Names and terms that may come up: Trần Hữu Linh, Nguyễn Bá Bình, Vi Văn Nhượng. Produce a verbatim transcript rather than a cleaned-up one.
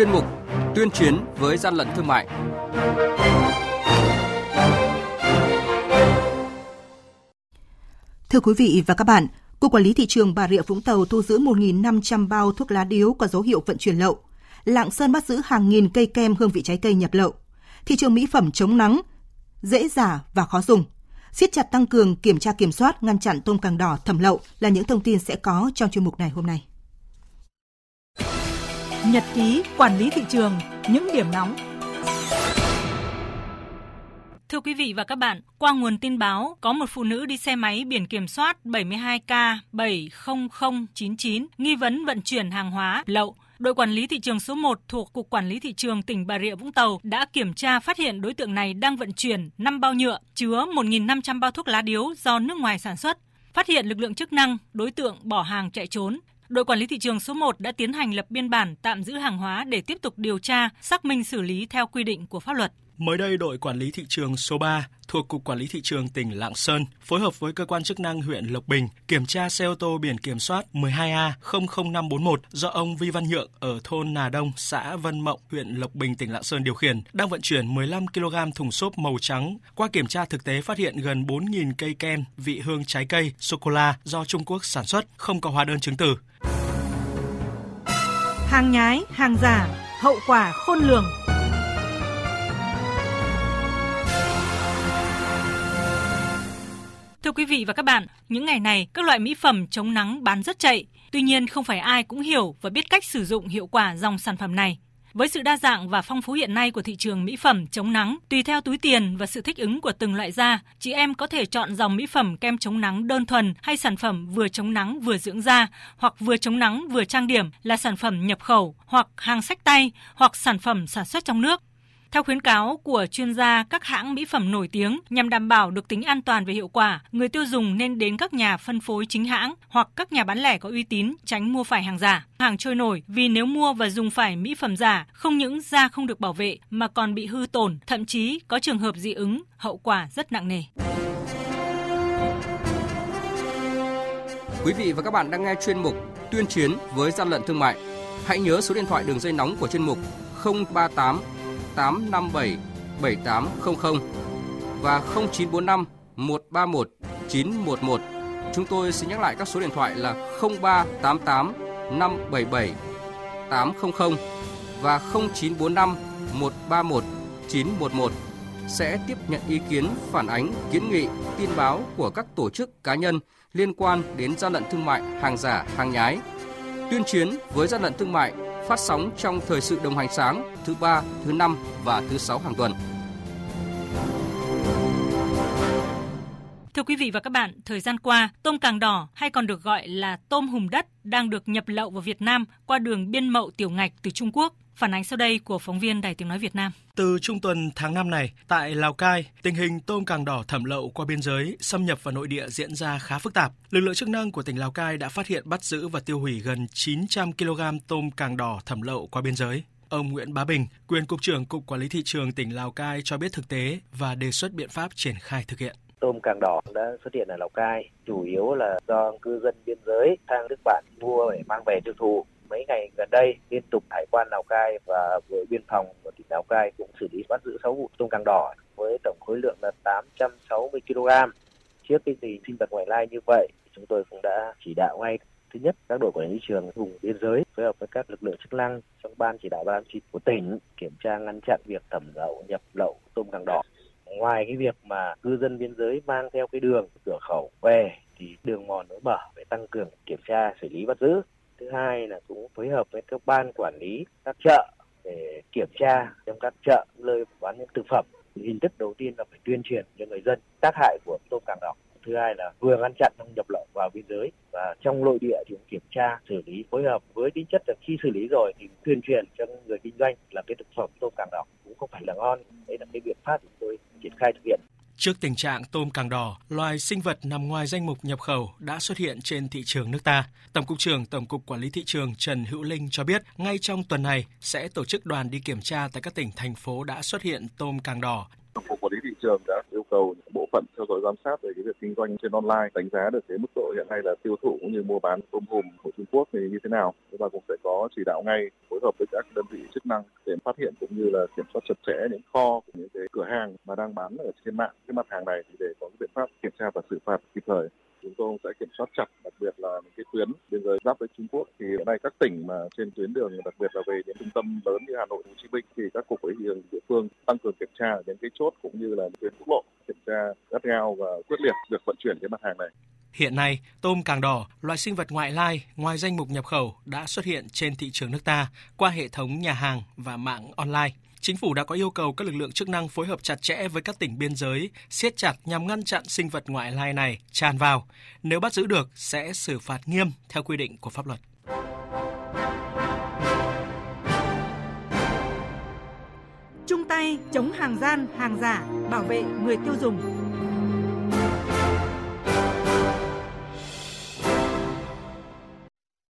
chuyên mục tuyên chiến với gian lận thương mại. Thưa quý vị và các bạn, Cục Quản lý Thị trường Bà Rịa Vũng Tàu thu giữ một nghìn năm trăm bao thuốc lá điếu có dấu hiệu vận chuyển lậu. Lạng Sơn bắt giữ hàng nghìn cây kem hương vị trái cây nhập lậu. Thị trường mỹ phẩm chống nắng, dễ giả và khó dùng. Siết chặt tăng cường kiểm tra kiểm soát, ngăn chặn tôm càng đỏ thẩm lậu là những thông tin sẽ có trong chuyên mục này hôm nay. Nhật ký quản lý thị trường, những điểm nóng. Thưa quý vị và các bạn, qua nguồn tin báo, có một phụ nữ đi xe máy biển kiểm soát bảy hai K bảy không không chín chín nghi vấn vận chuyển hàng hóa lậu. Đội quản lý thị trường số một thuộc Cục Quản lý Thị trường tỉnh Bà Rịa Vũng Tàu đã kiểm tra phát hiện đối tượng này đang vận chuyển năm bao nhựa chứa một nghìn năm trăm bao thuốc lá điếu do nước ngoài sản xuất. Phát hiện lực lượng chức năng, đối tượng bỏ hàng chạy trốn. Đội quản lý thị trường số một đã tiến hành lập biên bản tạm giữ hàng hóa để tiếp tục điều tra, xác minh xử lý theo quy định của pháp luật. Mới đây, đội quản lý thị trường số ba thuộc Cục Quản lý Thị trường tỉnh Lạng Sơn phối hợp với cơ quan chức năng huyện Lộc Bình kiểm tra xe ô tô biển kiểm soát mười hai A không không năm bốn mốt do ông Vi Văn Nhượng ở thôn Nà Đông, xã Vân Mộng, huyện Lộc Bình, tỉnh Lạng Sơn điều khiển, đang vận chuyển mười lăm ki lô gam thùng xốp màu trắng. Qua kiểm tra thực tế phát hiện gần bốn nghìn cây kem vị hương trái cây, sô-cô-la do Trung Quốc sản xuất, không có hóa đơn chứng từ. Hàng nhái, hàng giả, hậu quả khôn lường. Thưa quý vị và các bạn, những ngày này các loại mỹ phẩm chống nắng bán rất chạy. Tuy nhiên không phải ai cũng hiểu và biết cách sử dụng hiệu quả dòng sản phẩm này. Với sự đa dạng và phong phú hiện nay của thị trường mỹ phẩm chống nắng, tùy theo túi tiền và sự thích ứng của từng loại da, chị em có thể chọn dòng mỹ phẩm kem chống nắng đơn thuần hay sản phẩm vừa chống nắng vừa dưỡng da, hoặc vừa chống nắng vừa trang điểm là sản phẩm nhập khẩu, hoặc hàng xách tay, hoặc sản phẩm sản xuất trong nước. Theo khuyến cáo của chuyên gia các hãng mỹ phẩm nổi tiếng, nhằm đảm bảo được tính an toàn và hiệu quả, người tiêu dùng nên đến các nhà phân phối chính hãng hoặc các nhà bán lẻ có uy tín, tránh mua phải hàng giả, hàng trôi nổi, vì nếu mua và dùng phải mỹ phẩm giả, không những da không được bảo vệ mà còn bị hư tổn, thậm chí có trường hợp dị ứng, hậu quả rất nặng nề. Quý vị và các bạn đang nghe chuyên mục Tuyên chiến với gian lận thương mại. Hãy nhớ số điện thoại đường dây nóng của chuyên mục không ba tám tám năm bảy bảy tám không không và không chín bốn năm một ba một chín một một. Chúng tôi xin nhắc lại các số điện thoại là không ba tám tám năm bảy bảy tám không không và không chín bốn năm một ba một chín một một. Sẽ tiếp nhận ý kiến, phản ánh, kiến nghị, tin báo của các tổ chức, cá nhân liên quan đến gian lận thương mại, hàng giả, hàng nhái. Tuyên chiến với gian lận thương mại phát sóng trong thời sự đồng hành sáng thứ ba, thứ năm và thứ sáu hàng tuần. Thưa quý vị và các bạn, thời gian qua, tôm càng đỏ hay còn được gọi là tôm hùm đất đang được nhập lậu vào Việt Nam qua đường biên mậu tiểu ngạch từ Trung Quốc. Phản ánh sau đây của phóng viên Đài Tiếng Nói Việt Nam. Từ trung tuần tháng năm này, tại Lào Cai, tình hình tôm càng đỏ thẩm lậu qua biên giới, xâm nhập vào nội địa diễn ra khá phức tạp. Lực lượng chức năng của tỉnh Lào Cai đã phát hiện, bắt giữ và tiêu hủy gần chín trăm ki lô gam tôm càng đỏ thẩm lậu qua biên giới. Ông Nguyễn Bá Bình, quyền Cục trưởng Cục Quản lý Thị trường tỉnh Lào Cai cho biết thực tế và đề xuất biện pháp triển khai thực hiện. Tôm càng đỏ đã xuất hiện ở Lào Cai, chủ yếu là do cư dân biên giới sang nước bạn mua để mang về tiêu thụ. Mấy ngày gần đây, liên tục hải quan Lào Cai và bộ đội biên phòng của tỉnh Lào Cai cũng xử lý bắt giữ sáu vụ tôm càng đỏ với tổng khối lượng là tám trăm sáu mươi ki lô gam. Trước cái gì sinh vật ngoại lai như vậy, chúng tôi cũng đã chỉ đạo ngay. Thứ nhất, các đội quản lý thị trường vùng biên giới phối hợp với các lực lượng chức năng trong ban chỉ đạo ban chỉ của tỉnh kiểm tra ngăn chặn việc thẩm lậu, nhập lậu tôm càng đỏ. Ngoài cái việc mà cư dân biên giới mang theo cái đường cửa khẩu về thì đường mòn lối mở phải tăng cường kiểm tra, xử lý, bắt giữ. Thứ hai là cũng phối hợp với các ban quản lý các chợ để kiểm tra trong các chợ nơi bán những thực phẩm. Hình thức đầu tiên là phải tuyên truyền cho người dân tác hại của tôm càng đỏ. Thứ hai là vừa ngăn chặn trong nhập lậu vào biên giới, và trong nội địa thì cũng kiểm tra, xử lý, phối hợp với tính chất là khi xử lý rồi thì tuyên truyền cho người kinh doanh là cái thực phẩm tôm càng đỏ cũng không phải là ngon. Đấy là cái biện pháp chúng tôi triển khai thực hiện. Trước tình trạng tôm càng đỏ, loài sinh vật nằm ngoài danh mục nhập khẩu đã xuất hiện trên thị trường nước ta, Tổng cục trưởng Tổng cục Quản lý Thị trường Trần Hữu Linh cho biết ngay trong tuần này sẽ tổ chức đoàn đi kiểm tra tại các tỉnh, thành phố đã xuất hiện tôm càng đỏ. Tổng cục Quản lý Thị trường đã yêu cầu bộ phận theo dõi giám sát về cái việc kinh doanh trên online đánh giá được cái mức độ hiện nay là tiêu thụ cũng như mua bán tôm hùm của Trung Quốc thì như thế nào, và cũng sẽ có chỉ đạo ngay phối hợp với các đơn vị chức năng để phát hiện cũng như là kiểm soát chặt chẽ những kho, những cái cửa hàng mà đang bán ở trên mạng cái mặt hàng này thì để có cái biện pháp kiểm tra và xử phạt kịp thời. Chúng tôi sẽ kiểm soát chặt, đặc biệt là những cái tuyến biên giới giáp với Trung Quốc thì hiện nay các tỉnh mà trên tuyến đường, đặc biệt là về những trung tâm lớn như Hà Nội, Hồ Chí Minh thì các cục quản lý đường địa phương tăng cường kiểm tra những cái chốt cũng như là tuyến quốc lộ, kiểm tra gắt gao và quyết liệt việc vận chuyển cái mặt hàng này. Hiện nay, tôm càng đỏ, loại sinh vật ngoại lai ngoài danh mục nhập khẩu đã xuất hiện trên thị trường nước ta qua hệ thống nhà hàng và mạng online. Chính phủ đã có yêu cầu các lực lượng chức năng phối hợp chặt chẽ với các tỉnh biên giới, siết chặt nhằm ngăn chặn sinh vật ngoại lai này tràn vào. Nếu bắt giữ được, sẽ xử phạt nghiêm theo quy định của pháp luật. Chung tay chống hàng gian, hàng giả, bảo vệ người tiêu dùng.